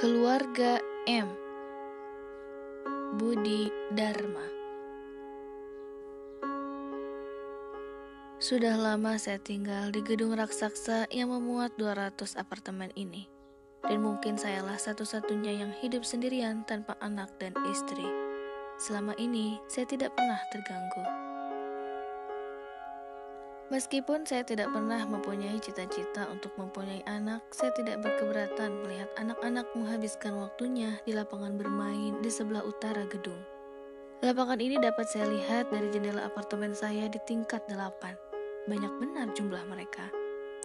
Keluarga M. Budi Darma. Sudah lama saya tinggal di gedung raksasa yang memuat 200 apartemen ini. Dan mungkin sayalah satu-satunya yang hidup sendirian tanpa anak dan istri. Selama ini saya tidak pernah terganggu. Meskipun saya tidak pernah mempunyai cita-cita untuk mempunyai anak, saya tidak berkeberatan melihat anak-anak menghabiskan waktunya di lapangan bermain di sebelah utara gedung. Lapangan ini dapat saya lihat dari jendela apartemen saya di tingkat 8. Banyak benar jumlah mereka.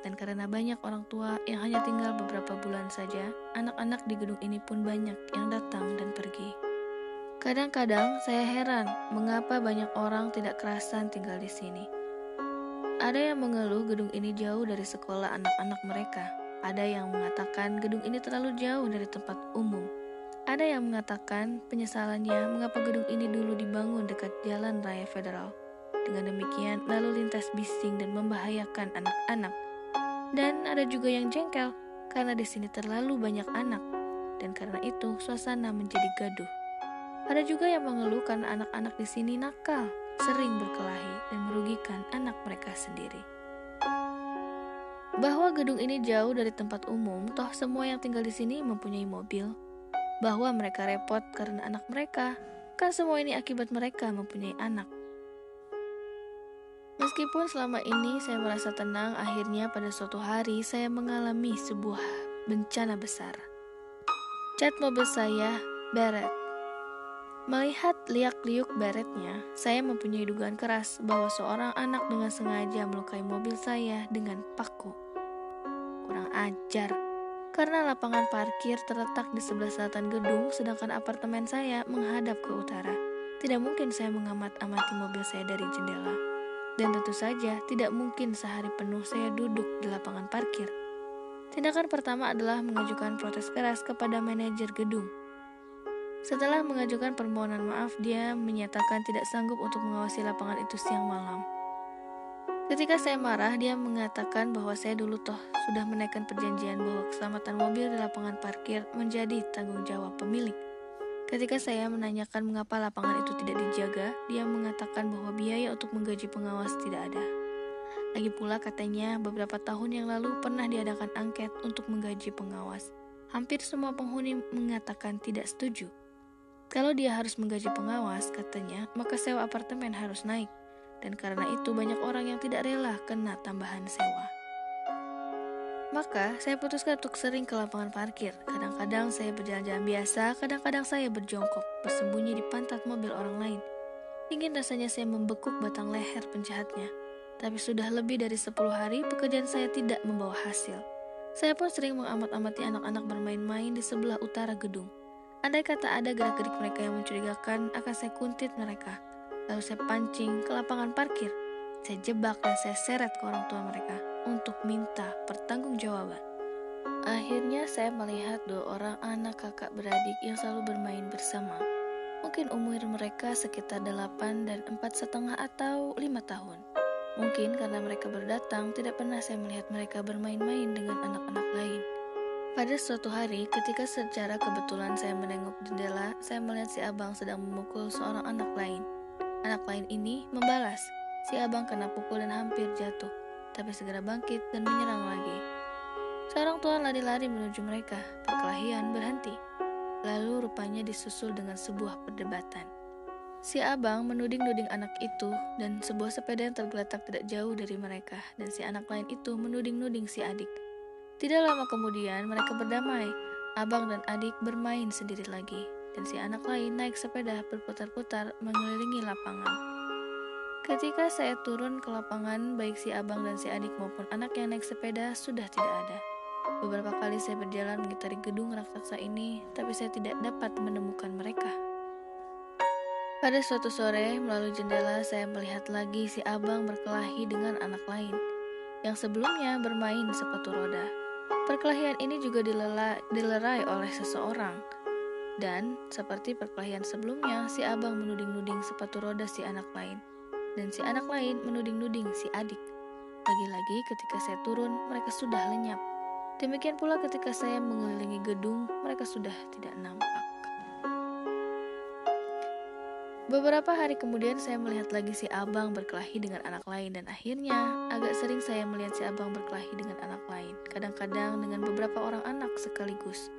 Dan karena banyak orang tua yang hanya tinggal beberapa bulan saja, anak-anak di gedung ini pun banyak yang datang dan pergi. Kadang-kadang saya heran mengapa banyak orang tidak kerasan tinggal di sini. Ada yang mengeluh gedung ini jauh dari sekolah anak-anak mereka. Ada yang mengatakan gedung ini terlalu jauh dari tempat umum. Ada yang mengatakan penyesalannya mengapa gedung ini dulu dibangun dekat Jalan Raya Federal. Dengan demikian, lalu lintas bising dan membahayakan anak-anak. Dan ada juga yang jengkel karena di sini terlalu banyak anak. Dan karena itu, suasana menjadi gaduh. Ada juga yang mengeluh karena anak-anak di sini nakal, sering berkelahi dan merugikan anak mereka sendiri. Bahwa gedung ini jauh dari tempat umum, toh semua yang tinggal di sini mempunyai mobil. Bahwa mereka repot karena anak mereka, kan semua ini akibat mereka mempunyai anak. Meskipun selama ini saya merasa tenang, akhirnya pada suatu hari saya mengalami sebuah bencana besar. Cat mobil saya beret. Melihat liak-liuk beretnya, saya mempunyai dugaan keras bahwa seorang anak dengan sengaja melukai mobil saya dengan paku. Kurang ajar, karena lapangan parkir terletak di sebelah selatan gedung, sedangkan apartemen saya menghadap ke utara. Tidak mungkin saya mengamati mobil saya dari jendela. Dan tentu saja, tidak mungkin sehari penuh saya duduk di lapangan parkir. Tindakan pertama adalah mengajukan protes keras kepada manajer gedung. Setelah mengajukan permohonan maaf, dia menyatakan tidak sanggup untuk mengawasi lapangan itu siang malam. Ketika saya marah, dia mengatakan bahwa saya dulu toh sudah menaikkan perjanjian bahwa keselamatan mobil di lapangan parkir menjadi tanggung jawab pemilik. Ketika saya menanyakan mengapa lapangan itu tidak dijaga, dia mengatakan bahwa biaya untuk menggaji pengawas tidak ada. Lagi pula katanya beberapa tahun yang lalu pernah diadakan angket untuk menggaji pengawas. Hampir semua penghuni mengatakan tidak setuju. Kalau dia harus menggaji pengawas, katanya, maka sewa apartemen harus naik. Dan karena itu banyak orang yang tidak rela kena tambahan sewa. Maka saya putuskan untuk sering ke lapangan parkir. Kadang-kadang saya berjalan-jalan biasa, kadang-kadang saya berjongkok, bersembunyi di pantat mobil orang lain. Ingin rasanya saya membekuk batang leher penjahatnya. Tapi sudah lebih dari 10 hari pekerjaan saya tidak membawa hasil. Saya pun sering mengamati anak-anak bermain-main di sebelah utara gedung. Andai kata ada gerak-gerik mereka yang mencurigakan, akan saya kuntit mereka. Lalu saya pancing ke lapangan parkir. Saya jebak dan saya seret ke orang tua mereka untuk minta pertanggungjawaban. Akhirnya saya melihat 2 orang anak kakak beradik yang selalu bermain bersama. Mungkin umur mereka sekitar 8 dan 4,5 atau 5 tahun. Mungkin karena mereka berdatang, tidak pernah saya melihat mereka bermain-main dengan anak-anak lain. Pada suatu hari, ketika secara kebetulan saya menengok jendela, saya melihat si abang sedang memukul seorang anak lain. Anak lain ini membalas. Si abang kena pukul dan hampir jatuh, tapi segera bangkit dan menyerang lagi. Seorang tuan lari-lari menuju mereka, perkelahian berhenti. Lalu rupanya disusul dengan sebuah perdebatan. Si abang menuding-nuding anak itu dan sebuah sepeda yang tergeletak tidak jauh dari mereka, dan si anak lain itu menuding-nuding si adik. Tidak lama kemudian mereka berdamai, abang dan adik bermain sendiri lagi, dan si anak lain naik sepeda berputar-putar mengelilingi lapangan. Ketika saya turun ke lapangan, baik si abang dan si adik maupun anak yang naik sepeda sudah tidak ada. Beberapa kali saya berjalan mengitari gedung raksasa ini, tapi saya tidak dapat menemukan mereka. Pada suatu sore, melalui jendela saya melihat lagi si abang berkelahi dengan anak lain, yang sebelumnya bermain sepatu roda. Perkelahian ini juga dilerai oleh seseorang. Dan seperti perkelahian sebelumnya, si abang menuding-nuding sepatu roda si anak lain, dan si anak lain menuding-nuding si adik. Lagi-lagi ketika saya turun, mereka sudah lenyap. Demikian pula ketika saya mengelilingi gedung, mereka sudah tidak nampak. Beberapa hari kemudian saya melihat lagi si abang berkelahi dengan anak lain, dan akhirnya agak sering saya melihat si abang berkelahi dengan anak lain, kadang-kadang dengan beberapa orang anak sekaligus.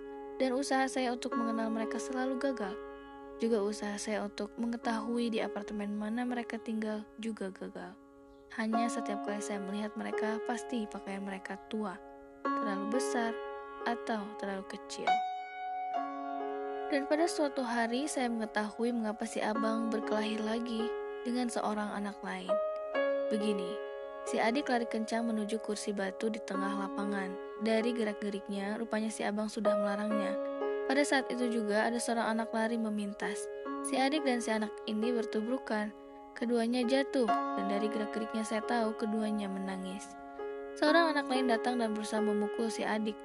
Dan usaha saya untuk mengenal mereka selalu gagal. Juga usaha saya untuk mengetahui di apartemen mana mereka tinggal juga gagal. Hanya setiap kali saya melihat mereka, pasti pakaian mereka tua, terlalu besar, atau terlalu kecil. Dan pada suatu hari saya mengetahui mengapa si abang berkelahi lagi dengan seorang anak lain. Begini, si adik lari kencang menuju kursi batu di tengah lapangan. Dari gerak-geriknya, rupanya si abang sudah melarangnya. Pada saat itu juga ada seorang anak lari memintas. Si adik dan si anak ini bertubrukan. Keduanya jatuh, dan dari gerak-geriknya saya tahu keduanya menangis. Seorang anak lain datang dan berusaha memukul si adik.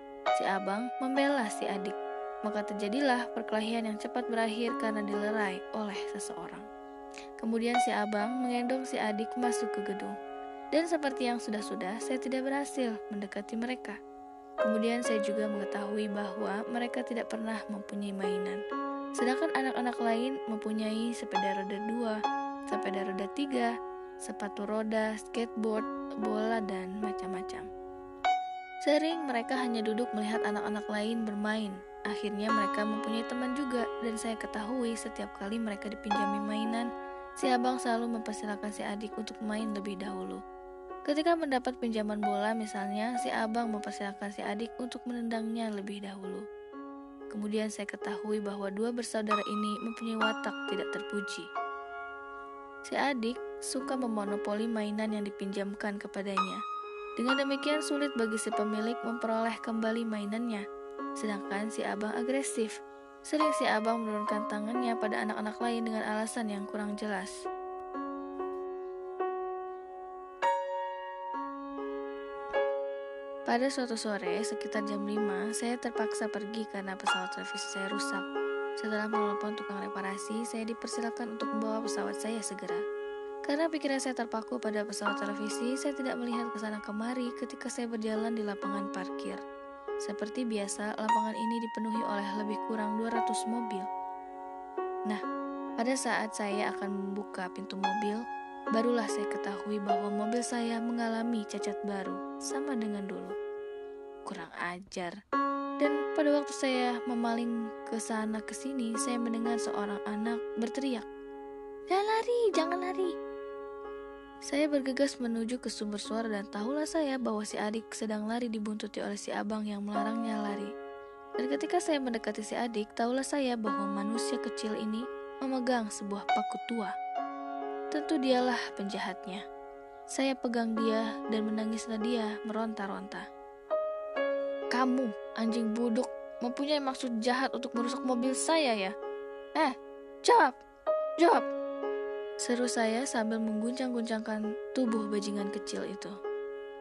Si abang membela si adik. Maka terjadilah perkelahian yang cepat berakhir karena dilerai oleh seseorang. Kemudian si abang menggendong si adik masuk ke gedung. Dan seperti yang sudah-sudah, saya tidak berhasil mendekati mereka. Kemudian saya juga mengetahui bahwa mereka tidak pernah mempunyai mainan. Sedangkan anak-anak lain mempunyai sepeda roda 2, sepeda roda 3, sepatu roda, skateboard, bola, dan macam-macam. Sering mereka hanya duduk melihat anak-anak lain bermain. Akhirnya mereka mempunyai teman juga, dan saya ketahui setiap kali mereka dipinjami mainan, si abang selalu mempersilakan si adik untuk main lebih dahulu. Ketika mendapat pinjaman bola misalnya, si abang mempersilakan si adik untuk menendangnya lebih dahulu. Kemudian saya ketahui bahwa dua bersaudara ini mempunyai watak tidak terpuji. Si adik suka memonopoli mainan yang dipinjamkan kepadanya. Dengan demikian sulit bagi si pemilik memperoleh kembali mainannya. Sedangkan si abang agresif. Sering si abang menurunkan tangannya pada anak-anak lain dengan alasan yang kurang jelas. Pada suatu sore, sekitar jam 5, saya terpaksa pergi karena pesawat servis saya rusak. Setelah menelpon tukang reparasi, saya dipersilakan untuk membawa pesawat saya segera. Karena pikiran saya terpaku pada pesawat televisi, saya tidak melihat ke sana kemari ketika saya berjalan di lapangan parkir. Seperti biasa, lapangan ini dipenuhi oleh lebih kurang 200 mobil. Nah, pada saat saya akan membuka pintu mobil, barulah saya ketahui bahwa mobil saya mengalami cacat baru, sama dengan dulu. Kurang ajar. Dan pada waktu saya memaling ke sana ke sini, saya mendengar seorang anak berteriak, "Jangan lari, jangan lari!" Saya bergegas menuju ke sumber suara, dan tahulah saya bahwa si adik sedang lari dibuntuti oleh si abang yang melarangnya lari. Dan ketika saya mendekati si adik, tahulah saya bahwa manusia kecil ini memegang sebuah paku tua. Tentu dialah penjahatnya. Saya pegang dia dan menangislah dia meronta-ronta. "Kamu, anjing buduk, mempunyai maksud jahat untuk merusak mobil saya ya? Jawab! Jawab!" Seru saya sambil mengguncang-guncangkan tubuh bajingan kecil itu.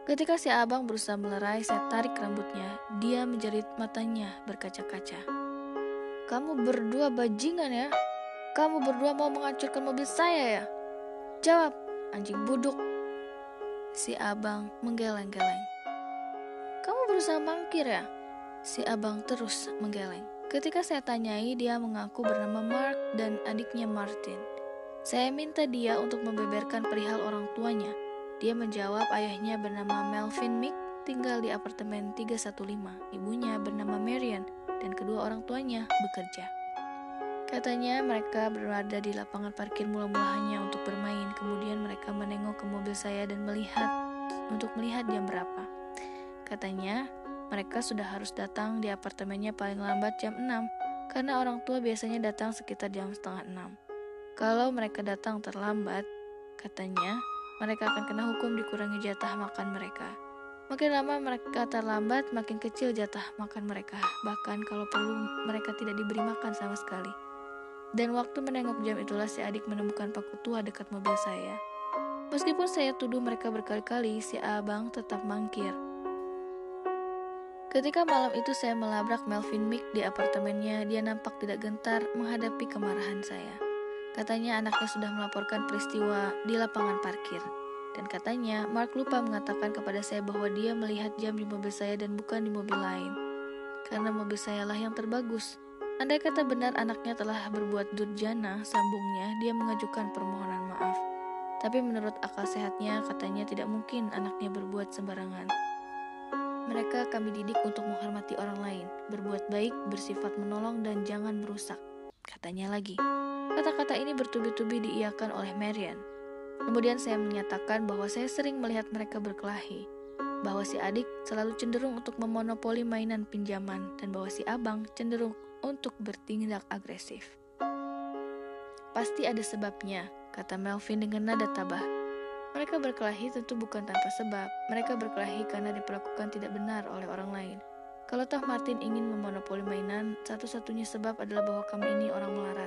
Ketika si abang berusaha melerai, saya tarik rambutnya. Dia menjerit, matanya berkaca-kaca. "Kamu berdua bajingan ya? Kamu berdua mau menghancurkan mobil saya ya? Jawab, anjing buduk!" Si abang menggeleng-geleng. "Kamu berusaha mangkir ya?" Si abang terus menggeleng. Ketika saya tanyai, dia mengaku bernama Mark dan adiknya Martin. Saya minta dia untuk membeberkan perihal orang tuanya. Dia menjawab ayahnya bernama Melvin Mick, tinggal di apartemen 315. Ibunya bernama Marian, dan kedua orang tuanya bekerja. Katanya mereka berada di lapangan parkir mula-mula hanya untuk bermain. Kemudian mereka menengok ke mobil saya dan melihat jam berapa. Katanya mereka sudah harus datang di apartemennya paling lambat jam 6, karena orang tua biasanya datang sekitar jam setengah 6. Kalau mereka datang terlambat, katanya, mereka akan kena hukum dikurangi jatah makan mereka. Makin lama mereka terlambat, makin kecil jatah makan mereka. Bahkan kalau perlu, mereka tidak diberi makan sama sekali. Dan waktu menengok jam itulah si adik menemukan paku tua dekat mobil saya. Meskipun saya tuduh mereka berkali-kali, si abang tetap mangkir. Ketika malam itu saya melabrak Melvin Mick di apartemennya, dia nampak tidak gentar menghadapi kemarahan saya. Katanya anaknya sudah melaporkan peristiwa di lapangan parkir. Dan katanya, Mark lupa mengatakan kepada saya bahwa dia melihat jam di mobil saya dan bukan di mobil lain. Karena mobil saya lah yang terbagus. Andai kata benar anaknya telah berbuat durjana, sambungnya, dia mengajukan permohonan maaf. Tapi menurut akal sehatnya, katanya tidak mungkin anaknya berbuat sembarangan. Mereka kami didik untuk menghormati orang lain, berbuat baik, bersifat menolong, dan jangan merusak, katanya lagi. Kata-kata ini bertubi-tubi diiyakan oleh Marian. Kemudian saya menyatakan bahwa saya sering melihat mereka berkelahi, bahwa si adik selalu cenderung untuk memonopoli mainan pinjaman, dan bahwa si abang cenderung untuk bertindak agresif. Pasti ada sebabnya, kata Melvin dengan nada tabah. Mereka berkelahi tentu bukan tanpa sebab. Mereka berkelahi karena diperlakukan tidak benar oleh orang lain. Kalau toh Martin ingin memonopoli mainan, satu-satunya sebab adalah bahwa kami ini orang melarat.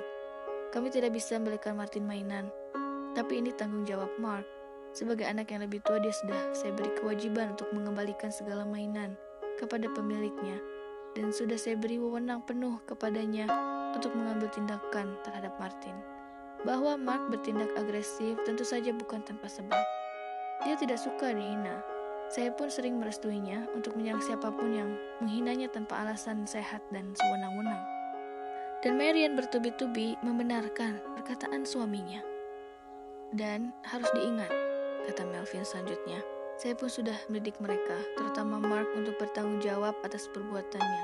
Kami tidak bisa membelikan Martin mainan. Tapi ini tanggung jawab Mark. Sebagai anak yang lebih tua, dia sudah saya beri kewajiban untuk mengembalikan segala mainan kepada pemiliknya. Dan sudah saya beri wewenang penuh kepadanya untuk mengambil tindakan terhadap Martin. Bahwa Mark bertindak agresif tentu saja bukan tanpa sebab. Dia tidak suka dihina. Saya pun sering merestuinya untuk menyerang siapapun yang menghinanya tanpa alasan sehat dan sewenang-wenang. Dan Marian bertubi-tubi membenarkan perkataan suaminya. Dan harus diingat, kata Melvin selanjutnya. Saya pun sudah mendidik mereka, terutama Mark, untuk bertanggung jawab atas perbuatannya.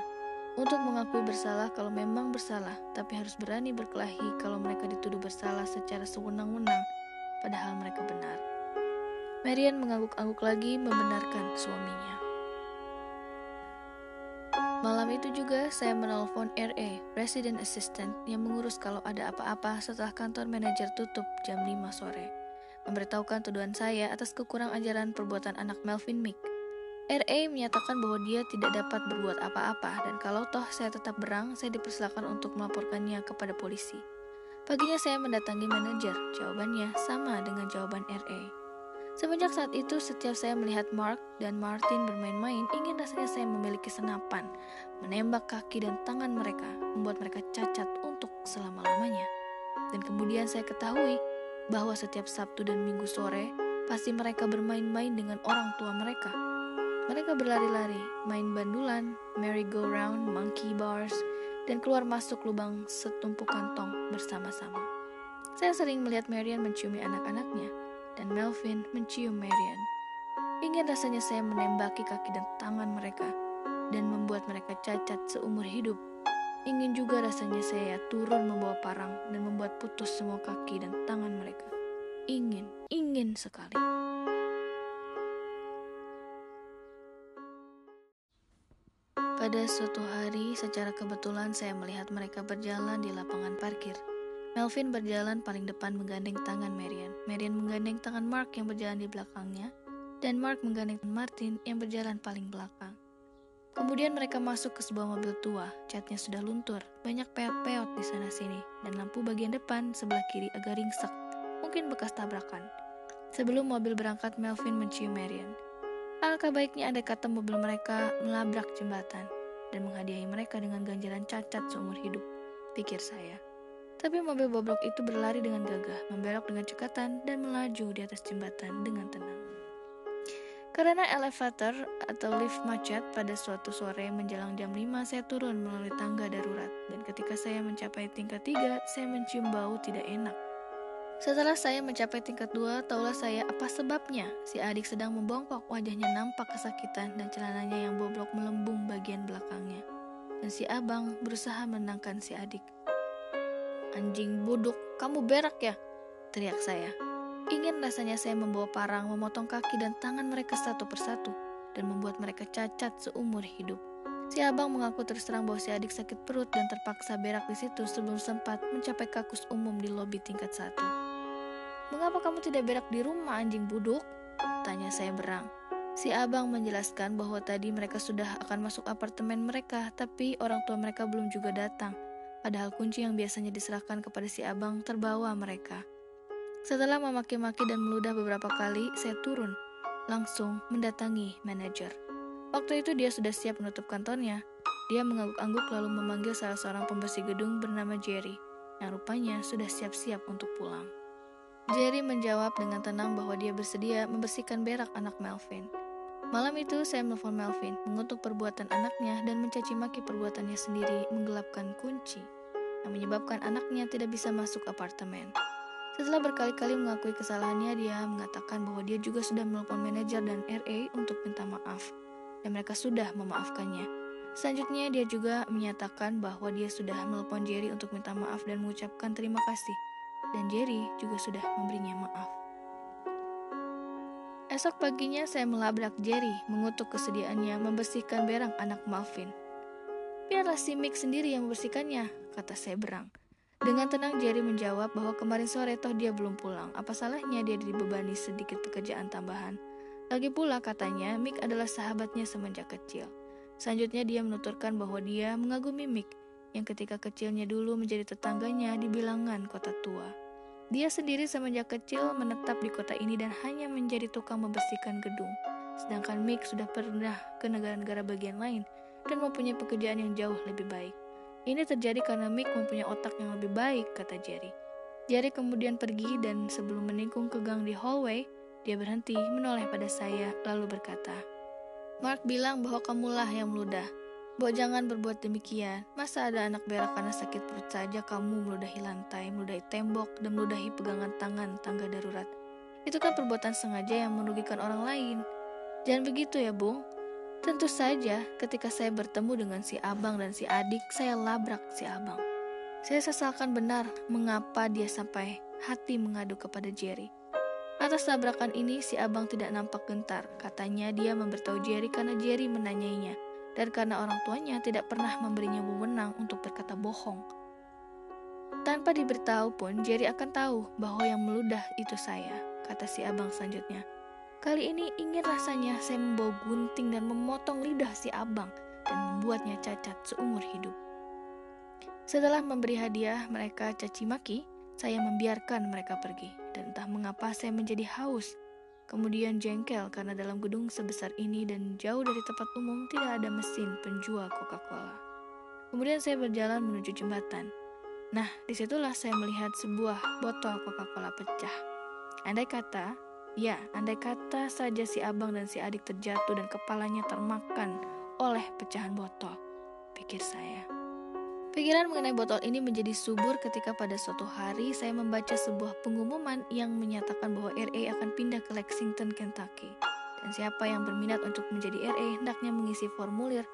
Untuk mengakui bersalah kalau memang bersalah, tapi harus berani berkelahi kalau mereka dituduh bersalah secara sewenang-wenang, padahal mereka benar. Marian mengangguk-angguk lagi membenarkan suaminya. Malam itu juga saya menelpon RA, Resident Assistant, yang mengurus kalau ada apa-apa setelah kantor manajer tutup jam 5 sore. Memberitahukan tuduhan saya atas kekurang ajaran perbuatan anak Melvin Mick. R.A. menyatakan bahwa dia tidak dapat berbuat apa-apa, dan kalau toh saya tetap berang, saya dipersilakan untuk melaporkannya kepada polisi. Paginya saya mendatangi manajer, jawabannya sama dengan jawaban R.A. Semenjak saat itu, setiap saya melihat Mark dan Martin bermain-main, ingin rasanya saya memiliki senapan, menembak kaki dan tangan mereka, membuat mereka cacat untuk selama-lamanya. Dan kemudian saya ketahui, bahwa setiap Sabtu dan Minggu sore, pasti mereka bermain-main dengan orang tua mereka. Mereka berlari-lari, main bandulan, merry-go-round, monkey bars, dan keluar masuk lubang setumpuk kantong bersama-sama. Saya sering melihat Marian menciumi anak-anaknya, dan Melvin mencium Marian. Ingin rasanya saya menembaki kaki dan tangan mereka, dan membuat mereka cacat seumur hidup. Ingin juga rasanya saya turun membawa parang dan membuat putus semua kaki dan tangan mereka. Ingin sekali. Pada suatu hari, secara kebetulan saya melihat mereka berjalan di lapangan parkir. Melvin berjalan paling depan menggandeng tangan Marian. Marian menggandeng tangan Mark yang berjalan di belakangnya, dan Mark menggandeng Martin yang berjalan paling belakang. Kemudian mereka masuk ke sebuah mobil tua, catnya sudah luntur, banyak peot-peot di sana-sini, dan lampu bagian depan sebelah kiri agak ringsek, mungkin bekas tabrakan. Sebelum mobil berangkat, Melvin mencium Marian. Alangkah baiknya andai kata mobil mereka melabrak jembatan, dan menghadiahi mereka dengan ganjaran cacat seumur hidup, pikir saya. Tapi mobil bobrok itu berlari dengan gagah, membelok dengan cekatan, dan melaju di atas jembatan dengan tenang. Karena elevator atau lift macet, pada suatu sore menjelang jam 5 saya turun melalui tangga darurat, dan ketika saya mencapai tingkat 3, saya mencium bau tidak enak. Setelah saya mencapai tingkat 2, taulah saya apa sebabnya. Si adik sedang membongkok, wajahnya nampak kesakitan dan celananya yang bobrok melembung bagian belakangnya. Dan si abang berusaha menenangkan si adik. "Anjing bodoh, kamu berak ya?" teriak saya. Ingin rasanya saya membawa parang, memotong kaki dan tangan mereka satu persatu, dan membuat mereka cacat seumur hidup. Si abang mengaku terus terang bahwa si adik sakit perut dan terpaksa berak di situ sebelum sempat mencapai kakus umum di lobi tingkat 1. "Mengapa kamu tidak berak di rumah, anjing buduk?" tanya saya berang. Si abang menjelaskan bahwa tadi mereka sudah akan masuk apartemen mereka, tapi orang tua mereka belum juga datang, padahal kunci yang biasanya diserahkan kepada si abang terbawa mereka. Setelah memaki-maki dan meludah beberapa kali, saya turun, langsung mendatangi manajer. Waktu itu dia sudah siap menutup kantornya. Dia mengangguk-angguk lalu memanggil salah seorang pembersih gedung bernama Jerry, yang rupanya sudah siap-siap untuk pulang. Jerry menjawab dengan tenang bahwa dia bersedia membersihkan berak anak Melvin. Malam itu saya menelpon Melvin, mengutuk perbuatan anaknya dan mencaci maki perbuatannya sendiri menggelapkan kunci yang menyebabkan anaknya tidak bisa masuk apartemen. Setelah berkali-kali mengakui kesalahannya, dia mengatakan bahwa dia juga sudah menelpon manajer dan RA untuk minta maaf, dan mereka sudah memaafkannya. Selanjutnya dia juga menyatakan bahwa dia sudah menelpon Jerry untuk minta maaf dan mengucapkan terima kasih, dan Jerry juga sudah memberinya maaf. Esok paginya saya melabrak Jerry, mengutuk kesediaannya membersihkan berang anak Melvin. "Biarlah si Mick sendiri yang membersihkannya," kata saya berang. Dengan tenang Jerry menjawab bahwa kemarin sore toh dia belum pulang, apa salahnya dia dibebani sedikit pekerjaan tambahan. Lagi pula katanya Mick adalah sahabatnya semenjak kecil. Selanjutnya dia menuturkan bahwa dia mengagumi Mick, yang ketika kecilnya dulu menjadi tetangganya di bilangan kota tua. Dia sendiri semenjak kecil menetap di kota ini dan hanya menjadi tukang membersihkan gedung. Sedangkan Mick sudah pernah ke negara-negara bagian lain dan mempunyai pekerjaan yang jauh lebih baik. Ini terjadi karena Mick mempunyai otak yang lebih baik, kata Jerry. Jerry kemudian pergi dan sebelum meningkung ke gang di hallway, dia berhenti menoleh pada saya lalu berkata, "Mark bilang bahwa kamulah yang meludah. Bahwa jangan berbuat demikian, masa ada anak berak karena sakit perut saja kamu meludahi lantai, meludahi tembok, dan meludahi pegangan tangan tangga darurat. Itu kan perbuatan sengaja yang merugikan orang lain. Jangan begitu ya, Bung." Tentu saja ketika saya bertemu dengan si abang dan si adik, saya labrak si abang. Saya sesalkan benar mengapa dia sampai hati mengadu kepada Jerry. Atas tabrakan ini, si abang tidak nampak gentar. Katanya dia memberitahu Jerry karena Jerry menanyainya, dan karena orang tuanya tidak pernah memberinya wewenang untuk berkata bohong. Tanpa diberitahu pun, Jerry akan tahu bahwa yang meludah itu saya, kata si abang selanjutnya. Kali ini ingin rasanya saya membawa gunting dan memotong lidah si abang dan membuatnya cacat seumur hidup. Setelah memberi hadiah mereka caci maki, saya membiarkan mereka pergi, dan entah mengapa saya menjadi haus. Kemudian jengkel karena dalam gedung sebesar ini dan jauh dari tempat umum tidak ada mesin penjual Coca-Cola. Kemudian saya berjalan menuju jembatan. Nah, disitulah saya melihat sebuah botol Coca-Cola pecah. Andai kata saja si abang dan si adik terjatuh dan kepalanya termakan oleh pecahan botol, pikir saya. Pikiran mengenai botol ini menjadi subur ketika pada suatu hari saya membaca sebuah pengumuman yang menyatakan bahwa RA akan pindah ke Lexington, Kentucky. Dan siapa yang berminat untuk menjadi RA hendaknya mengisi formulir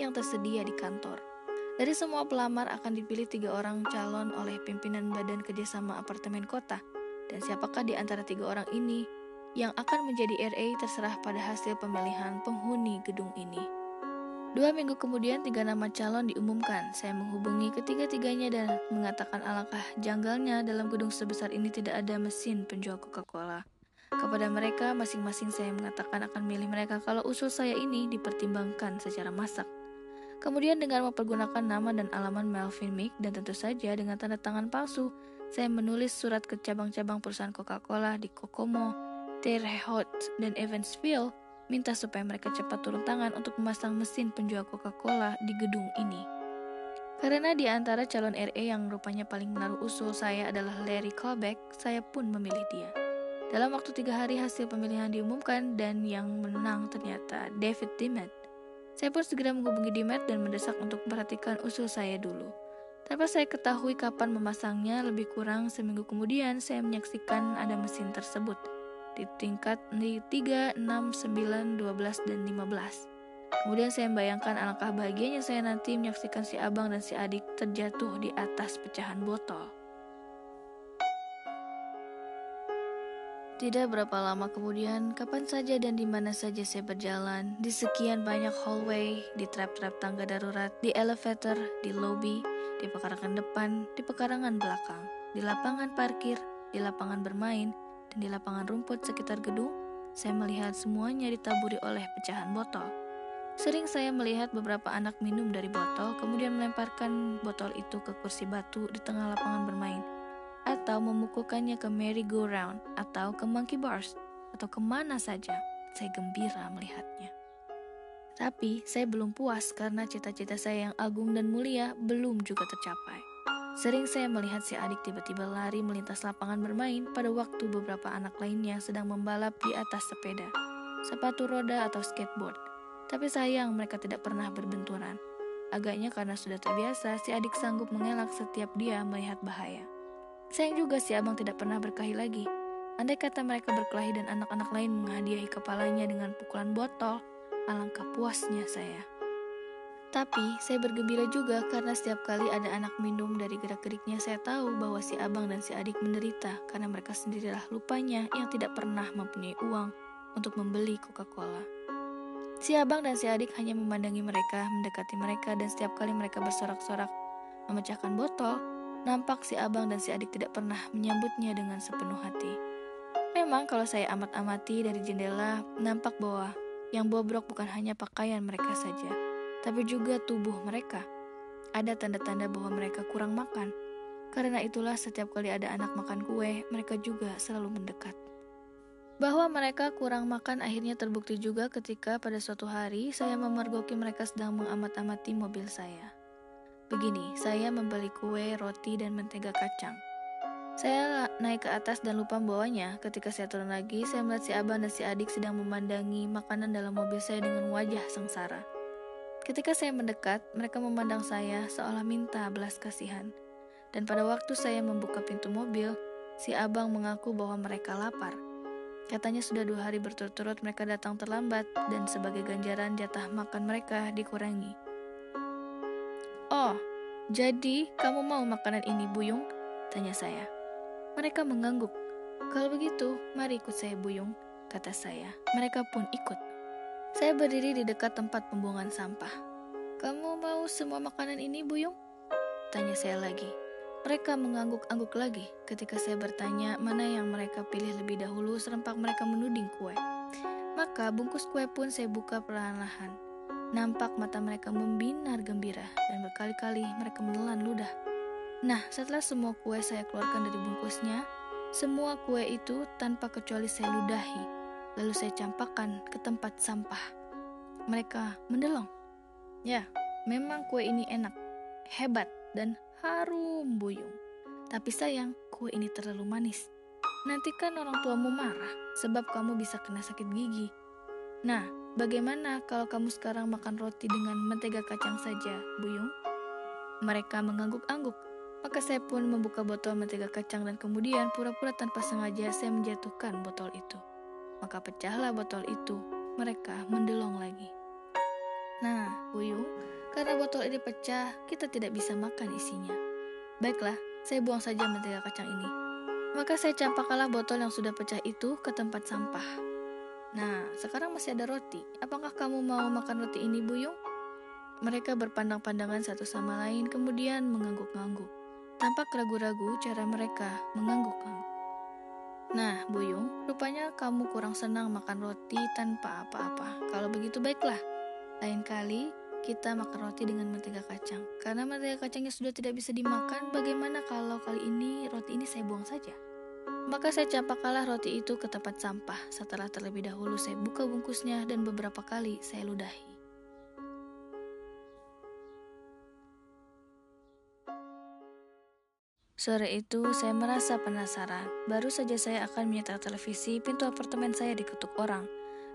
yang tersedia di kantor. Dari semua pelamar akan dipilih 3 orang calon oleh pimpinan Badan Kerjasama Apartemen Kota. Dan siapakah di antara 3 orang ini yang akan menjadi RA terserah pada hasil pemilihan penghuni gedung ini. 2 minggu kemudian 3 nama calon diumumkan. Saya menghubungi ketiga-tiganya dan mengatakan alangkah janggalnya dalam gedung sebesar ini tidak ada mesin penjual Coca-Cola. Kepada mereka masing-masing saya mengatakan akan milih mereka kalau usul saya ini dipertimbangkan secara masak. Kemudian dengan mempergunakan nama dan alamat Melvin Mick dan tentu saja dengan tanda tangan palsu, saya menulis surat ke cabang-cabang perusahaan Coca-Cola di Kokomo, Terre Haute, dan Evansville, minta supaya mereka cepat turun tangan untuk memasang mesin penjual Coca-Cola di gedung ini. Karena di antara calon RA yang rupanya paling menaruh usul saya adalah Larry Callback, saya pun memilih dia. Dalam waktu 3 hari hasil pemilihan diumumkan dan yang menang ternyata David Dimatt. Saya pun segera menghubungi Dimatt dan mendesak untuk memperhatikan usul saya dulu. Tanpa saya ketahui kapan memasangnya, lebih kurang 1 minggu kemudian saya menyaksikan ada mesin tersebut di tingkat 3, 6, 9, 12, dan 15. Kemudian saya membayangkan alangkah bahagianya saya nanti menyaksikan si abang dan si adik terjatuh di atas pecahan botol. Tidak berapa lama kemudian, kapan saja dan di mana saja saya berjalan, di sekian banyak hallway, di trap-trap tangga darurat, di elevator, di lobby, di pekarangan depan, di pekarangan belakang, di lapangan parkir, di lapangan bermain, di lapangan rumput sekitar gedung, saya melihat semuanya ditaburi oleh pecahan botol. Sering saya melihat beberapa anak minum dari botol, kemudian melemparkan botol itu ke kursi batu di tengah lapangan bermain, atau memukulkannya ke merry-go-round, atau ke monkey bars, atau kemana saja. Saya gembira melihatnya. Tapi, saya belum puas karena cita-cita saya yang agung dan mulia belum juga tercapai. Sering saya melihat si adik tiba-tiba lari melintas lapangan bermain pada waktu beberapa anak lainnya sedang membalap di atas sepeda, sepatu roda atau skateboard. Tapi sayang mereka tidak pernah berbenturan. Agaknya karena sudah terbiasa, si adik sanggup mengelak setiap dia melihat bahaya. Sayang juga si abang tidak pernah berkelahi lagi. Andai kata mereka berkelahi dan anak-anak lain menghadiahi kepalanya dengan pukulan botol, alangkah puasnya saya. Tapi saya bergembira juga karena setiap kali ada anak minum dari gerak-geriknya saya tahu bahwa si abang dan si adik menderita karena mereka sendirilah lupanya yang tidak pernah mempunyai uang untuk membeli Coca-Cola. Si abang dan si adik hanya memandangi mereka, mendekati mereka, dan setiap kali mereka bersorak-sorak memecahkan botol, nampak si abang dan si adik tidak pernah menyambutnya dengan sepenuh hati. Memang kalau saya amat-amati dari jendela, nampak bahwa yang bobrok bukan hanya pakaian mereka saja, tapi juga tubuh mereka. Ada tanda-tanda bahwa mereka kurang makan. Karena itulah setiap kali ada anak makan kue, mereka juga selalu mendekat. Bahwa mereka kurang makan akhirnya terbukti juga ketika pada suatu hari saya memergoki mereka sedang mengamat-amati mobil saya. Begini, saya membeli kue, roti, dan mentega kacang. Saya naik ke atas dan lupa membawanya. Ketika saya turun lagi, saya melihat si abang dan si adik sedang memandangi makanan dalam mobil saya dengan wajah sengsara. Ketika saya mendekat, mereka memandang saya seolah minta belas kasihan. Dan pada waktu saya membuka pintu mobil, si abang mengaku bahwa mereka lapar. Katanya sudah 2 hari berturut-turut mereka datang terlambat dan sebagai ganjaran jatah makan mereka dikurangi. Oh, jadi kamu mau makanan ini, Buyung? Tanya saya. Mereka mengangguk. Kalau begitu, mari ikut saya, Buyung, kata saya. Mereka pun ikut. Saya berdiri di dekat tempat pembuangan sampah. Kamu mau semua makanan ini, Buyung? Tanya saya lagi. Mereka mengangguk-angguk lagi. Ketika saya bertanya mana yang mereka pilih lebih dahulu, serempak mereka menuding kue. Maka bungkus kue pun saya buka perlahan-lahan. Nampak mata mereka membinar gembira dan berkali-kali mereka menelan ludah. Nah, setelah semua kue saya keluarkan dari bungkusnya, semua kue itu tanpa kecuali saya ludahi, lalu saya campakkan ke tempat sampah. Mereka mendelong. Ya, memang kue ini enak, hebat, dan harum, Buyung. Tapi sayang, kue ini terlalu manis. Nanti kan orang tuamu marah sebab kamu bisa kena sakit gigi. Nah, bagaimana kalau kamu sekarang makan roti dengan mentega kacang saja, Buyung? Mereka mengangguk-angguk. Maka saya pun membuka botol mentega kacang dan kemudian pura-pura tanpa sengaja saya menjatuhkan botol itu. Maka pecahlah botol itu. Mereka mendelong lagi. Nah, Buyung, karena botol ini pecah, kita tidak bisa makan isinya. Baiklah, saya buang saja mentega kacang ini. Maka saya campakkanlah botol yang sudah pecah itu ke tempat sampah. Nah, sekarang masih ada roti. Apakah kamu mau makan roti ini, Buyung? Mereka berpandang-pandangan satu sama lain, kemudian mengangguk-angguk. Tampak ragu-ragu cara mereka mengangguk-angguk. Nah, Buyung, rupanya kamu kurang senang makan roti tanpa apa-apa. Kalau begitu, baiklah. Lain kali, kita makan roti dengan mentega kacang. Karena mentega kacangnya sudah tidak bisa dimakan, bagaimana kalau kali ini roti ini saya buang saja? Maka saya campakkanlah roti itu ke tempat sampah. Setelah terlebih dahulu saya buka bungkusnya dan beberapa kali saya ludahi. Sore itu saya merasa penasaran. Baru saja saya akan menyetel televisi, pintu apartemen saya diketuk orang.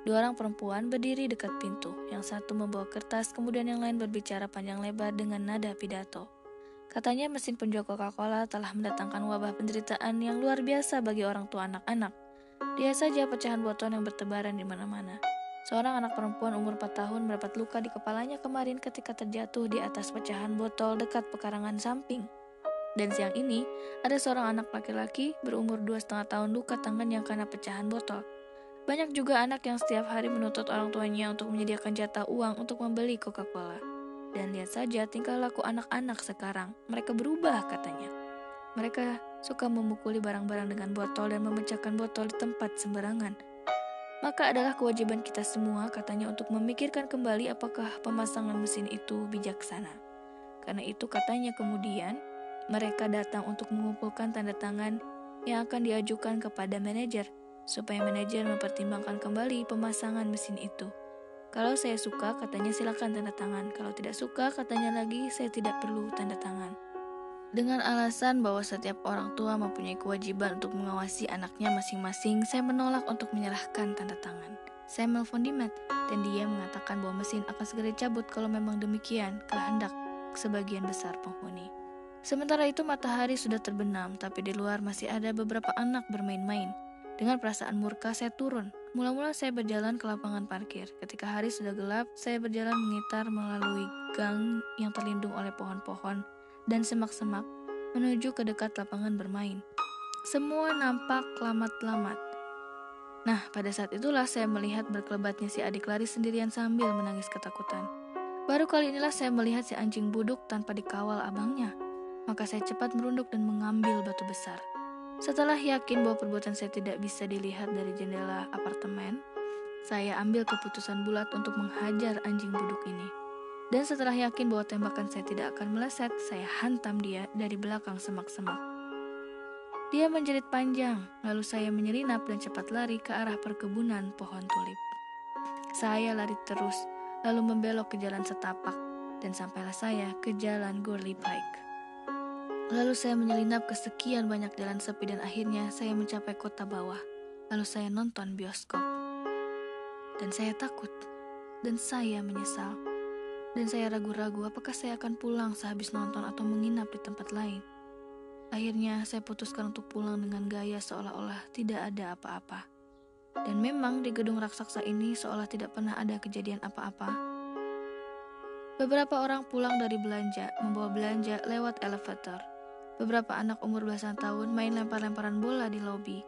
2 orang perempuan berdiri dekat pintu, yang satu membawa kertas, kemudian yang lain berbicara panjang lebar dengan nada pidato. Katanya mesin penjual Coca-Cola telah mendatangkan wabah penderitaan yang luar biasa bagi orang tua anak-anak. Dia saja pecahan botol yang bertebaran di mana-mana. Seorang anak perempuan umur 4 tahun mendapat luka di kepalanya kemarin ketika terjatuh di atas pecahan botol dekat pekarangan samping. Dan siang ini, ada seorang anak laki-laki berumur 2,5 tahun luka tangannya karena pecahan botol. Banyak juga anak yang setiap hari menuntut orang tuanya untuk menyediakan jatah uang untuk membeli Coca-Cola. Dan lihat saja tingkah laku anak-anak sekarang, mereka berubah katanya. Mereka suka memukuli barang-barang dengan botol dan memecahkan botol di tempat sembarangan. Maka adalah kewajiban kita semua katanya untuk memikirkan kembali apakah pemasangan mesin itu bijaksana. Karena itu katanya kemudian, mereka datang untuk mengumpulkan tanda tangan yang akan diajukan kepada manajer, supaya manajer mempertimbangkan kembali pemasangan mesin itu. Kalau saya suka, katanya silakan tanda tangan. Kalau tidak suka, katanya lagi, saya tidak perlu tanda tangan. Dengan alasan bahwa setiap orang tua mempunyai kewajiban untuk mengawasi anaknya masing-masing, saya menolak untuk menyerahkan tanda tangan. Saya menelpon Dimatt, dan dia mengatakan bahwa mesin akan segera dicabut kalau memang demikian kehendak sebagian besar penghuni. Sementara itu matahari sudah terbenam, tapi di luar masih ada beberapa anak bermain-main. Dengan perasaan murka, saya turun. Mula-mula saya berjalan ke lapangan parkir. Ketika hari sudah gelap, saya berjalan mengitar melalui gang yang terlindung oleh pohon-pohon dan semak-semak menuju ke dekat lapangan bermain. Semua nampak lamat-lamat. Nah, pada saat itulah saya melihat berkelebatnya si adik lari sendirian sambil menangis ketakutan. Baru kali inilah saya melihat si anjing buduk tanpa dikawal abangnya. Maka saya cepat merunduk dan mengambil batu besar. Setelah yakin bahwa perbuatan saya tidak bisa dilihat dari jendela apartemen, saya ambil keputusan bulat untuk menghajar anjing buduk ini. Dan setelah yakin bahwa tembakan saya tidak akan meleset, saya hantam dia dari belakang semak-semak. Dia menjerit panjang, lalu saya menyelinap dan cepat lari ke arah perkebunan pohon tulip. Saya lari terus, lalu membelok ke jalan setapak, dan sampailah saya ke jalan Gurley Pike. Lalu saya menyelinap ke sekian banyak jalan sepi dan akhirnya saya mencapai kota bawah. Lalu saya nonton bioskop. Dan saya takut. Dan saya menyesal. Dan saya ragu-ragu apakah saya akan pulang sehabis nonton atau menginap di tempat lain. Akhirnya saya putuskan untuk pulang dengan gaya seolah-olah tidak ada apa-apa. Dan memang di gedung raksasa ini seolah tidak pernah ada kejadian apa-apa. Beberapa orang pulang dari belanja, membawa belanja lewat elevator. Beberapa anak umur belasan tahun main lempar-lemparan bola di lobi.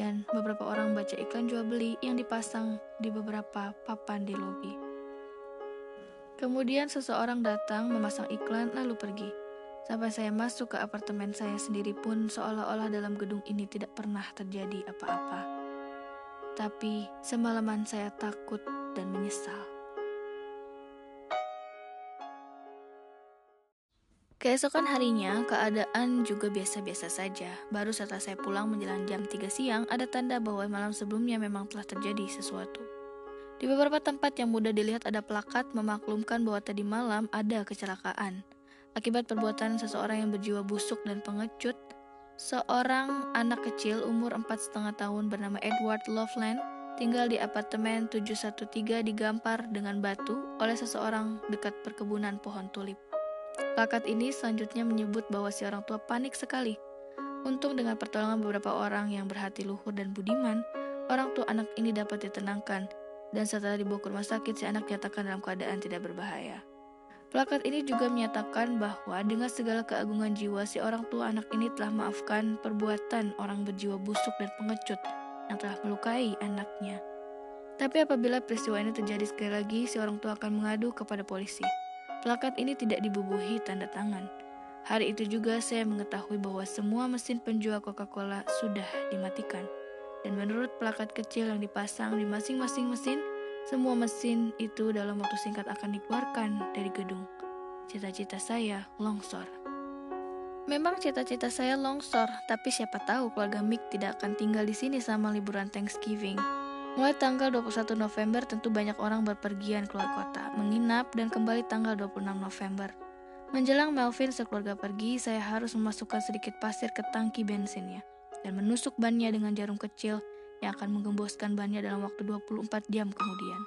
Dan beberapa orang baca iklan jual beli yang dipasang di beberapa papan di lobi. Kemudian seseorang datang memasang iklan lalu pergi. Sampai saya masuk ke apartemen saya sendiri pun seolah-olah dalam gedung ini tidak pernah terjadi apa-apa. Tapi semalaman saya takut dan menyesal. Keesokan harinya keadaan juga biasa-biasa saja. Baru setelah saya pulang menjelang jam 3 siang ada tanda bahwa malam sebelumnya memang telah terjadi sesuatu. Di beberapa tempat yang mudah dilihat ada plakat memaklumkan bahwa tadi malam ada kecelakaan. Akibat perbuatan seseorang yang berjiwa busuk dan pengecut, seorang anak kecil umur 4,5 tahun bernama Edward Loveland tinggal di apartemen 713 digampar dengan batu oleh seseorang dekat perkebunan pohon tulip. Plakat ini selanjutnya menyebut bahwa si orang tua panik sekali. Untung dengan pertolongan beberapa orang yang berhati luhur dan budiman, orang tua anak ini dapat ditenangkan. Dan setelah dibawa ke rumah sakit, si anak dinyatakan dalam keadaan tidak berbahaya. Plakat ini juga menyatakan bahwa dengan segala keagungan jiwa, si orang tua anak ini telah maafkan perbuatan orang berjiwa busuk dan pengecut yang telah melukai anaknya. Tapi apabila peristiwa ini terjadi sekali lagi, si orang tua akan mengadu kepada polisi. Plakat ini tidak dibubuhi tanda tangan. Hari itu juga saya mengetahui bahwa semua mesin penjual Coca-Cola sudah dimatikan. Dan menurut plakat kecil yang dipasang di masing-masing mesin, semua mesin itu dalam waktu singkat akan dikeluarkan dari gedung. Cita-cita saya longsor. Memang cita-cita saya longsor, tapi siapa tahu keluarga Mick tidak akan tinggal di sini selama liburan Thanksgiving. Mulai tanggal 21 November tentu banyak orang berpergian keluar kota, menginap dan kembali tanggal 26 November. Menjelang Melvin sekeluarga pergi, saya harus memasukkan sedikit pasir ke tangki bensinnya. Dan menusuk bannya dengan jarum kecil yang akan menggemboskan bannya dalam waktu 24 jam kemudian.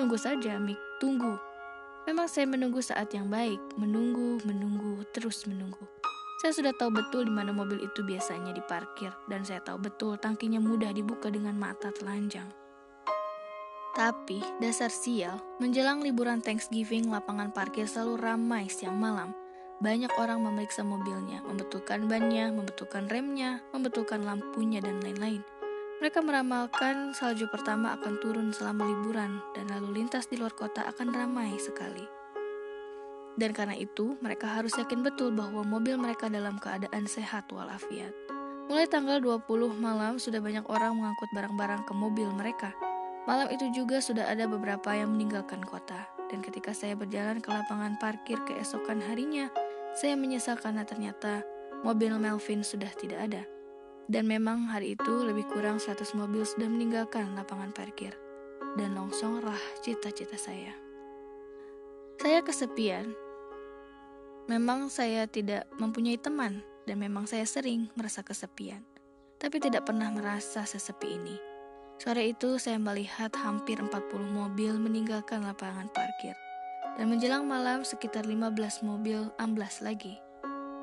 Tunggu saja, Mick, tunggu. Memang saya menunggu saat yang baik, menunggu, terus menunggu. Saya sudah tahu betul di mana mobil itu biasanya diparkir, dan saya tahu betul tangkinya mudah dibuka dengan mata telanjang. Tapi, dasar sial, menjelang liburan Thanksgiving, lapangan parkir selalu ramai siang malam. Banyak orang memeriksa mobilnya, membetulkan bannya, membetulkan remnya, membetulkan lampunya, dan lain-lain. Mereka meramalkan salju pertama akan turun selama liburan, dan lalu lintas di luar kota akan ramai sekali. Dan karena itu, mereka harus yakin betul bahwa mobil mereka dalam keadaan sehat walafiat. Mulai tanggal 20 malam, sudah banyak orang mengangkut barang-barang ke mobil mereka. Malam itu juga sudah ada beberapa yang meninggalkan kota. Dan ketika saya berjalan ke lapangan parkir keesokan harinya, saya menyesal karena ternyata mobil Melvin sudah tidak ada. Dan memang hari itu lebih kurang 100 mobil sudah meninggalkan lapangan parkir. Dan longsorlah cita-cita saya. Saya kesepian. Memang saya tidak mempunyai teman, dan memang saya sering merasa kesepian, tapi tidak pernah merasa sesepi ini. Sore itu saya melihat hampir 40 mobil meninggalkan lapangan parkir, dan menjelang malam sekitar 15 mobil amblas lagi.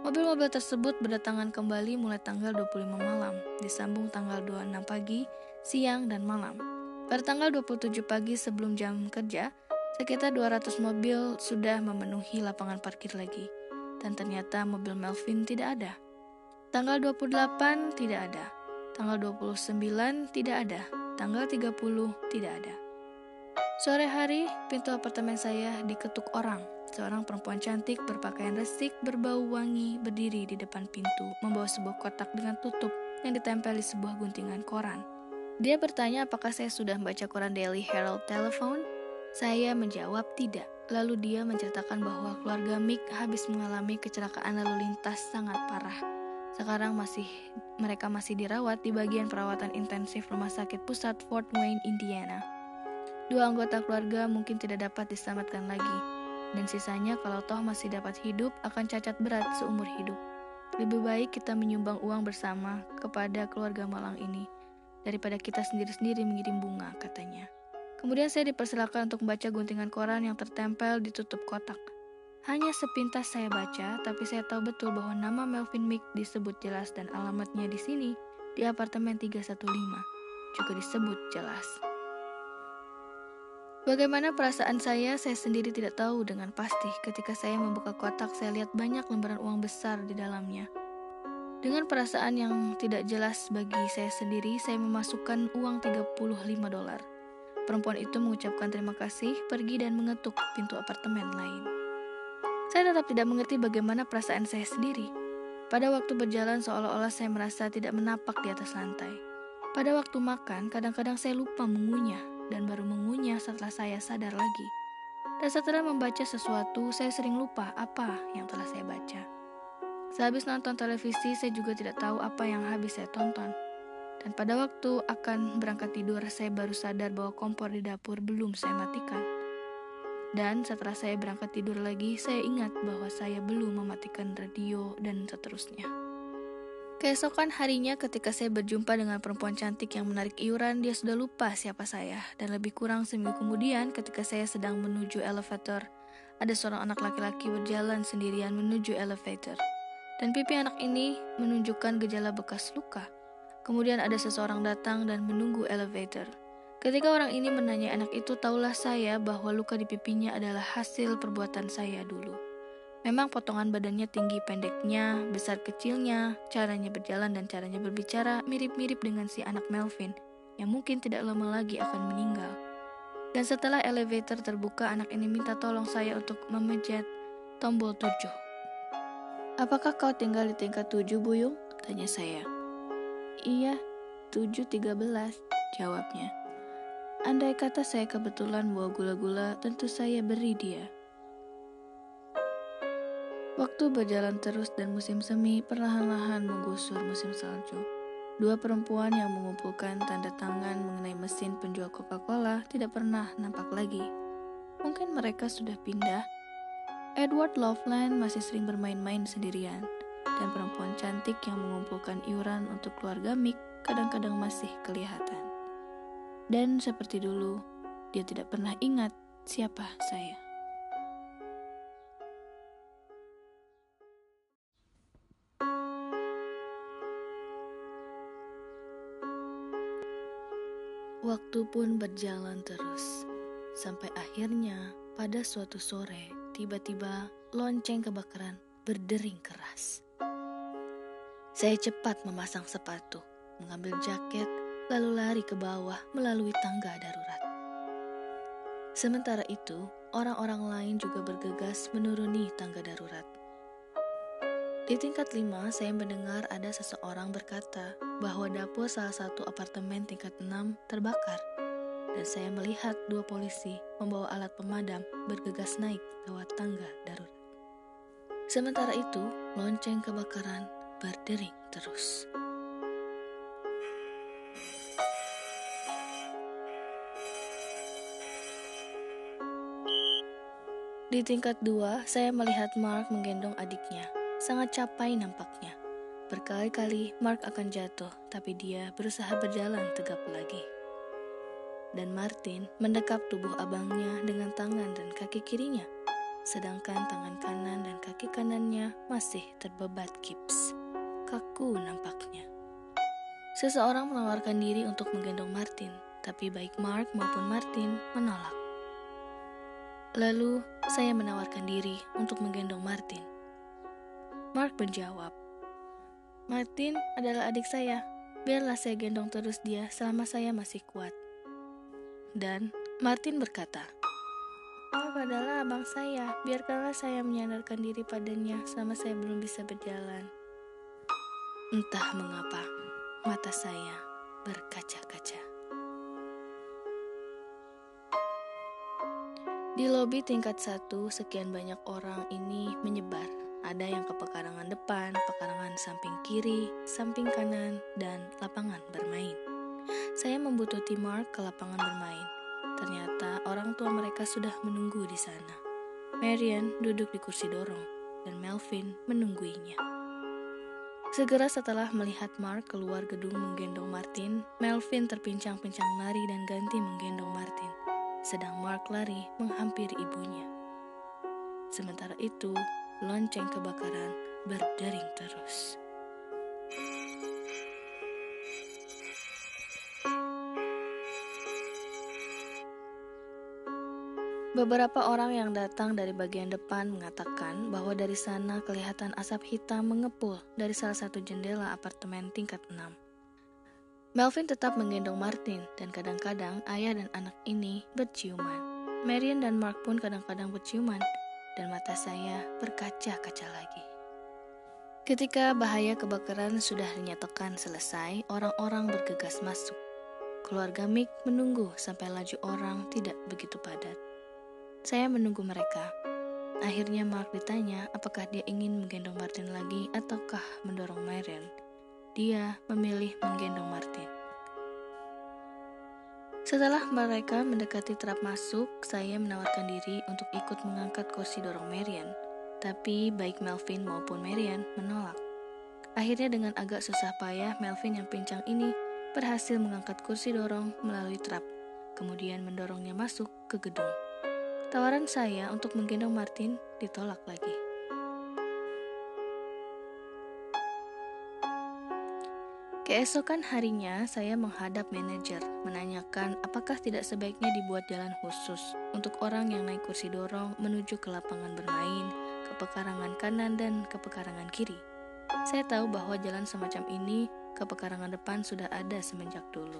Mobil-mobil tersebut berdatangan kembali mulai tanggal 25 malam, disambung tanggal 26 pagi, siang, dan malam. Pada tanggal 27 pagi sebelum jam kerja, sekitar 200 mobil sudah memenuhi lapangan parkir lagi. Dan ternyata mobil Melvin tidak ada. Tanggal 28 tidak ada. Tanggal 29 tidak ada. Tanggal 30 tidak ada. Sore hari, pintu apartemen saya diketuk orang. Seorang perempuan cantik berpakaian resik, berbau wangi, berdiri di depan pintu, membawa sebuah kotak dengan tutup yang ditempel di sebuah guntingan koran. Dia bertanya apakah saya sudah membaca koran Daily Herald Telephone. Saya menjawab tidak, lalu dia menceritakan bahwa keluarga Mick habis mengalami kecelakaan lalu lintas sangat parah. Sekarang mereka masih dirawat di bagian perawatan intensif rumah sakit pusat Fort Wayne, Indiana. 2 anggota keluarga mungkin tidak dapat diselamatkan lagi, dan sisanya kalau toh masih dapat hidup akan cacat berat seumur hidup. Lebih baik kita menyumbang uang bersama kepada keluarga malang ini, daripada kita sendiri-sendiri mengirim bunga, katanya. Kemudian saya dipersilakan untuk membaca guntingan koran yang tertempel di tutup kotak. Hanya sepintas saya baca, tapi saya tahu betul bahwa nama Melvin Mick disebut jelas dan alamatnya di sini, di apartemen 315, juga disebut jelas. Bagaimana perasaan saya sendiri tidak tahu dengan pasti. Ketika saya membuka kotak, saya lihat banyak lembaran uang besar di dalamnya. Dengan perasaan yang tidak jelas bagi saya sendiri, saya memasukkan uang $35. Perempuan itu mengucapkan terima kasih, pergi dan mengetuk pintu apartemen lain. Saya tetap tidak mengerti bagaimana perasaan saya sendiri. Pada waktu berjalan seolah-olah saya merasa tidak menapak di atas lantai. Pada waktu makan, kadang-kadang saya lupa mengunyah, dan baru mengunyah setelah saya sadar lagi. Dan setelah membaca sesuatu, saya sering lupa apa yang telah saya baca. Sehabis nonton televisi, saya juga tidak tahu apa yang habis saya tonton. Dan pada waktu akan berangkat tidur, saya baru sadar bahwa kompor di dapur belum saya matikan. Dan setelah saya berangkat tidur lagi, saya ingat bahwa saya belum mematikan radio dan seterusnya. Keesokan harinya ketika saya berjumpa dengan perempuan cantik yang menarik iuran, dia sudah lupa siapa saya. Dan lebih kurang seminggu kemudian ketika saya sedang menuju elevator, ada seorang anak laki-laki berjalan sendirian menuju elevator. Dan pipi anak ini menunjukkan gejala bekas luka. Kemudian ada seseorang datang dan menunggu elevator. Ketika orang ini menanyai anak itu, taulah saya bahwa luka di pipinya adalah hasil perbuatan saya dulu. Memang potongan badannya tinggi pendeknya, besar kecilnya, caranya berjalan dan caranya berbicara mirip-mirip dengan si anak Melvin, yang mungkin tidak lama lagi akan meninggal. Dan setelah elevator terbuka, anak ini minta tolong saya untuk memijat tombol 7. "Apakah kau tinggal di tingkat 7, Buyung?" tanya saya. "Iya, 713, jawabnya. "Andai kata saya kebetulan bawa gula-gula, tentu saya beri dia." Waktu berjalan terus dan musim semi perlahan-lahan menggusur musim salju. 2 perempuan yang mengumpulkan tanda tangan mengenai mesin penjual Coca-Cola tidak pernah nampak lagi. Mungkin mereka sudah pindah. Edward Loveland masih sering bermain-main sendirian. Dan perempuan cantik yang mengumpulkan iuran untuk keluarga Mick kadang-kadang masih kelihatan. Dan seperti dulu, dia tidak pernah ingat siapa saya. Waktu pun berjalan terus, sampai akhirnya pada suatu sore, tiba-tiba lonceng kebakaran berdering keras. Saya cepat memasang sepatu, mengambil jaket, lalu lari ke bawah melalui tangga darurat. Sementara itu, orang-orang lain juga bergegas menuruni tangga darurat. Di tingkat 5, saya mendengar ada seseorang berkata bahwa dapur salah satu apartemen tingkat 6 terbakar, dan saya melihat 2 polisi membawa alat pemadam bergegas naik lewat tangga darurat. Sementara itu, lonceng kebakaran berdering terus. Di tingkat 2, saya melihat Mark menggendong adiknya. Sangat capai nampaknya. Berkali-kali Mark akan jatuh, tapi dia berusaha berjalan tegap lagi. Dan Martin mendekap tubuh abangnya dengan tangan dan kaki kirinya, sedangkan tangan kanan dan kaki kanannya masih terbebat gips. Kaku nampaknya. Seseorang menawarkan diri untuk menggendong Martin, tapi baik Mark maupun Martin menolak. Lalu, saya menawarkan diri untuk menggendong Martin. Mark menjawab, "Martin adalah adik saya, biarlah saya gendong terus dia selama saya masih kuat." Dan Martin berkata, "Mark adalah abang saya, biarkanlah saya menyandarkan diri padanya selama saya belum bisa berjalan." Entah mengapa, mata saya berkaca-kaca. Di lobi tingkat 1, sekian banyak orang ini menyebar. Ada yang ke pekarangan depan, pekarangan samping kiri, samping kanan, dan lapangan bermain. Saya membutuhkan Mark ke lapangan bermain. Ternyata orang tua mereka sudah menunggu di sana. Marian duduk di kursi dorong, dan Melvin menungguinya. Segera setelah melihat Mark keluar gedung menggendong Martin, Melvin terpincang-pincang lari dan ganti menggendong Martin. Sedang Mark lari menghampiri ibunya. Sementara itu, lonceng kebakaran berdering terus. Beberapa orang yang datang dari bagian depan mengatakan bahwa dari sana kelihatan asap hitam mengepul dari salah satu jendela apartemen tingkat 6. Melvin tetap menggendong Martin, dan kadang-kadang ayah dan anak ini berciuman. Marian dan Mark pun kadang-kadang berciuman, dan mata saya berkaca-kaca lagi. Ketika bahaya kebakaran sudah dinyatakan selesai, orang-orang bergegas masuk. Keluarga Mick menunggu sampai laju orang tidak begitu padat. Saya menunggu mereka. Akhirnya Mark ditanya apakah dia ingin menggendong Martin lagi ataukah mendorong Marian. Dia memilih menggendong Martin. Setelah mereka mendekati terap masuk, saya menawarkan diri untuk ikut mengangkat kursi dorong Marian, tapi baik Melvin maupun Marian menolak. Akhirnya dengan agak susah payah, Melvin yang pincang ini berhasil mengangkat kursi dorong melalui terap, kemudian mendorongnya masuk ke gedung. Tawaran saya untuk menggendong Martin ditolak lagi. Keesokan harinya, saya menghadap manajer, menanyakan apakah tidak sebaiknya dibuat jalan khusus untuk orang yang naik kursi dorong menuju ke lapangan bermain, ke pekarangan kanan dan ke pekarangan kiri. Saya tahu bahwa jalan semacam ini ke pekarangan depan sudah ada semenjak dulu.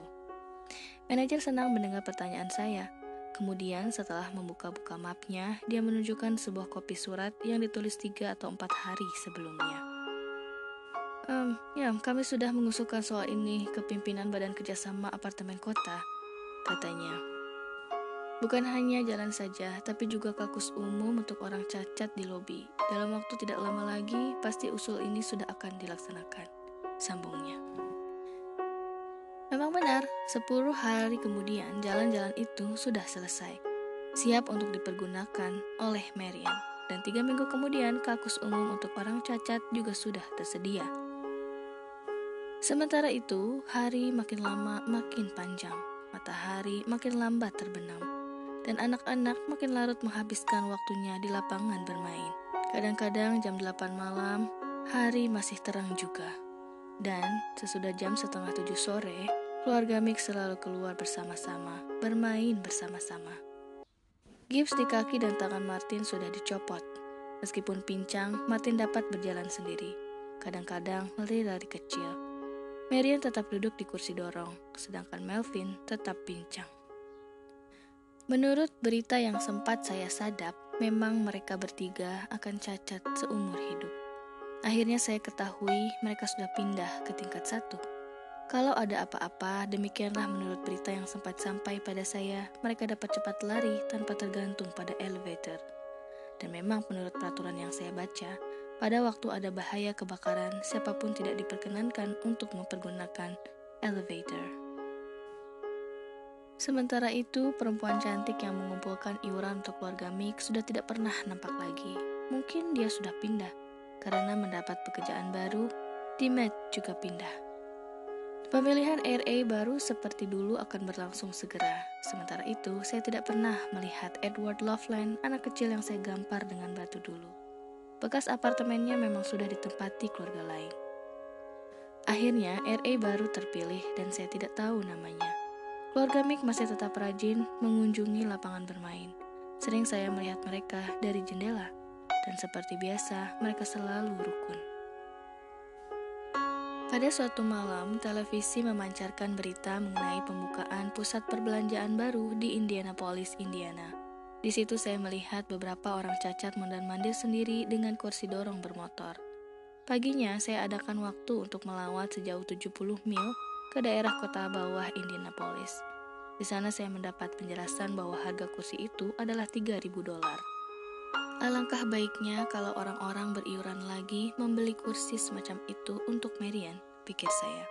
Manajer senang mendengar pertanyaan saya. Kemudian setelah membuka-buka mapnya, dia menunjukkan sebuah kopi surat yang ditulis 3 atau 4 hari sebelumnya. Kami sudah mengusulkan soal ini ke pimpinan Badan Kerjasama Apartemen Kota," katanya. "Bukan hanya jalan saja, tapi juga kakus umum untuk orang cacat di lobi. Dalam waktu tidak lama lagi, pasti usul ini sudah akan dilaksanakan," sambungnya. Memang benar, 10 hari kemudian jalan-jalan itu sudah selesai, siap untuk dipergunakan oleh Marian. Dan 3 minggu kemudian, kakus umum untuk orang cacat juga sudah tersedia. Sementara itu, hari makin lama makin panjang, matahari makin lambat terbenam, dan anak-anak makin larut menghabiskan waktunya di lapangan bermain. Kadang-kadang jam 8 malam, hari masih terang juga. Dan sesudah jam 6:30 sore, keluarga Mick selalu keluar bersama-sama, bermain bersama-sama. Gips di kaki dan tangan Martin sudah dicopot. Meskipun pincang, Martin dapat berjalan sendiri. Kadang-kadang lari-lari kecil. Marian tetap duduk di kursi dorong, sedangkan Melvin tetap pincang. Menurut berita yang sempat saya sadap, memang mereka bertiga akan cacat seumur hidup. Akhirnya saya ketahui mereka sudah pindah ke tingkat 1. Kalau ada apa-apa, demikianlah menurut berita yang sempat sampai pada saya, mereka dapat cepat lari tanpa tergantung pada elevator. Dan memang menurut peraturan yang saya baca, pada waktu ada bahaya kebakaran, siapapun tidak diperkenankan untuk mempergunakan elevator. Sementara itu, perempuan cantik yang mengumpulkan iuran untuk keluarga Mick sudah tidak pernah nampak lagi. Mungkin dia sudah pindah, karena mendapat pekerjaan baru, Dimatt juga pindah. Pemilihan RA baru seperti dulu akan berlangsung segera. Sementara itu, saya tidak pernah melihat Edward Loveland, anak kecil yang saya gampar dengan batu dulu. Bekas apartemennya memang sudah ditempati keluarga lain. Akhirnya, RA baru terpilih dan saya tidak tahu namanya. Keluarga Mick masih tetap rajin mengunjungi lapangan bermain. Sering saya melihat mereka dari jendela, dan seperti biasa, mereka selalu rukun. Pada suatu malam, televisi memancarkan berita mengenai pembukaan pusat perbelanjaan baru di Indianapolis, Indiana. Di situ saya melihat beberapa orang cacat mondar-mandir sendiri dengan kursi dorong bermotor. Paginya, saya adakan waktu untuk melawat sejauh 70 mil ke daerah kota bawah Indianapolis. Di sana saya mendapat penjelasan bahwa harga kursi itu adalah $3.000. Alangkah baiknya kalau orang-orang beriuran lagi membeli kursi semacam itu untuk Marian, pikir saya.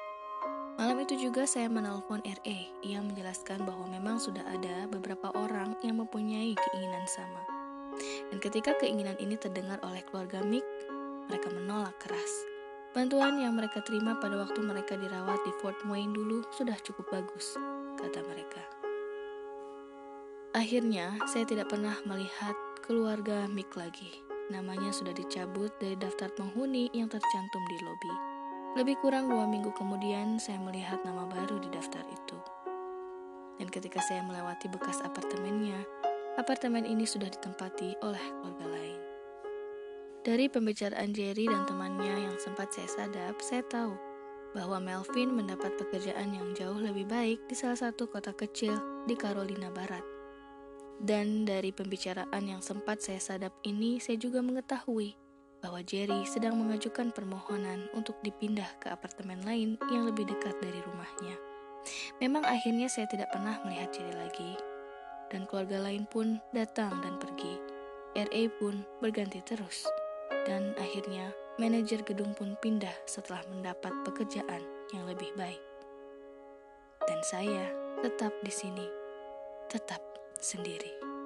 Malam itu juga saya menelpon RA. Ia menjelaskan bahwa memang sudah ada beberapa orang yang mempunyai keinginan sama. Dan ketika keinginan ini terdengar oleh keluarga Mick, mereka menolak keras. Bantuan yang mereka terima pada waktu mereka dirawat di Fort Wayne dulu sudah cukup bagus, kata mereka. Akhirnya, saya tidak pernah melihat keluarga Mick lagi. Namanya sudah dicabut dari daftar penghuni yang tercantum di lobi. Lebih kurang 2 minggu kemudian, saya melihat nama baru di daftar itu. Dan ketika saya melewati bekas apartemennya, apartemen ini sudah ditempati oleh keluarga lain. Dari pembicaraan Jerry dan temannya yang sempat saya sadap, saya tahu bahwa Melvin mendapat pekerjaan yang jauh lebih baik di salah satu kota kecil di Carolina Barat. Dan dari pembicaraan yang sempat saya sadap ini, saya juga mengetahui bahwa Jerry sedang mengajukan permohonan untuk dipindah ke apartemen lain yang lebih dekat dari rumahnya. Memang akhirnya saya tidak pernah melihat Jerry lagi, dan keluarga lain pun datang dan pergi. RA pun berganti terus. Dan akhirnya, manajer gedung pun pindah setelah mendapat pekerjaan yang lebih baik. Dan saya tetap di sini, tetap sendiri.